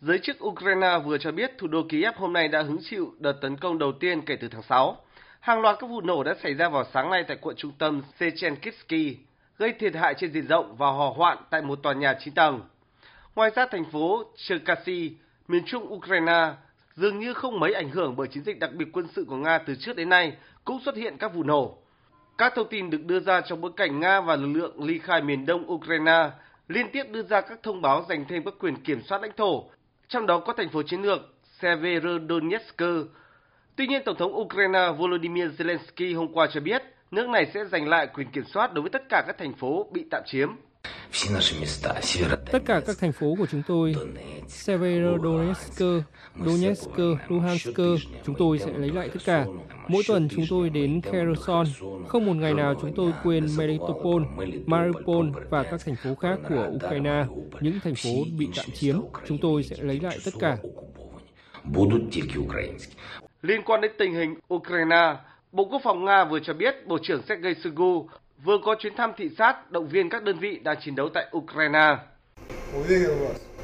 Giới chức Ukraine vừa cho biết thủ đô Kiev hôm nay đã hứng chịu đợt tấn công đầu tiên kể từ tháng 6. Hàng loạt các vụ nổ đã xảy ra vào sáng nay tại quận trung tâm Shechenkivsky, gây thiệt hại trên diện rộng và hỏa hoạn tại một tòa nhà 9 tầng. Ngoài ra, thành phố Cherkasy, miền trung Ukraine, dường như không mấy ảnh hưởng bởi chiến dịch đặc biệt quân sự của Nga từ trước đến nay, cũng xuất hiện các vụ nổ. Các thông tin được đưa ra trong bối cảnh Nga và lực lượng ly khai miền đông Ukraine liên tiếp đưa ra các thông báo giành thêm các quyền kiểm soát lãnh thổ, trong đó có thành phố chiến lược Severodonetsk. Tuy nhiên, Tổng thống Ukraine Volodymyr Zelensky hôm qua cho biết nước này sẽ giành lại quyền kiểm soát đối với tất cả các thành phố bị tạm chiếm. Tất cả các thành phố của chúng tôi, Severodonetsk, Donetsk, Luhansk, chúng tôi sẽ lấy lại tất cả. Mỗi tuần chúng tôi đến Kherson, không một ngày nào chúng tôi quên Melitopol, Mariupol và các thành phố khác của Ukraine, những thành phố bị tạm chiếm. Chúng tôi sẽ lấy lại tất cả. Liên quan đến tình hình Ukraine, Bộ Quốc phòng Nga vừa cho biết Bộ trưởng Sergei Shugu vừa có chuyến thăm thị sát động viên các đơn vị đang chiến đấu tại Ukraine.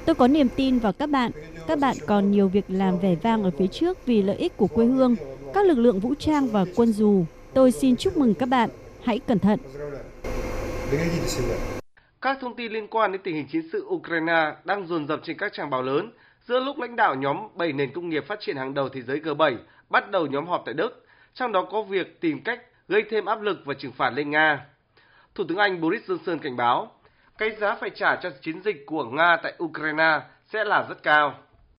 Tôi có niềm tin vào các bạn. Các bạn còn nhiều việc làm vẻ vang ở phía trước vì lợi ích của quê hương, các lực lượng vũ trang và quân dù. Tôi xin chúc mừng các bạn. Hãy cẩn thận. Các thông tin liên quan đến tình hình chiến sự Ukraine đang dồn dập trên các trang báo lớn giữa lúc lãnh đạo nhóm 7 nền công nghiệp phát triển hàng đầu thế giới G7 bắt đầu nhóm họp tại Đức, trong đó có việc tìm cách gây thêm áp lực và trừng phạt lên Nga. Thủ tướng Anh Boris Johnson cảnh báo, cái giá phải trả cho chiến dịch của Nga tại Ukraine sẽ là rất cao.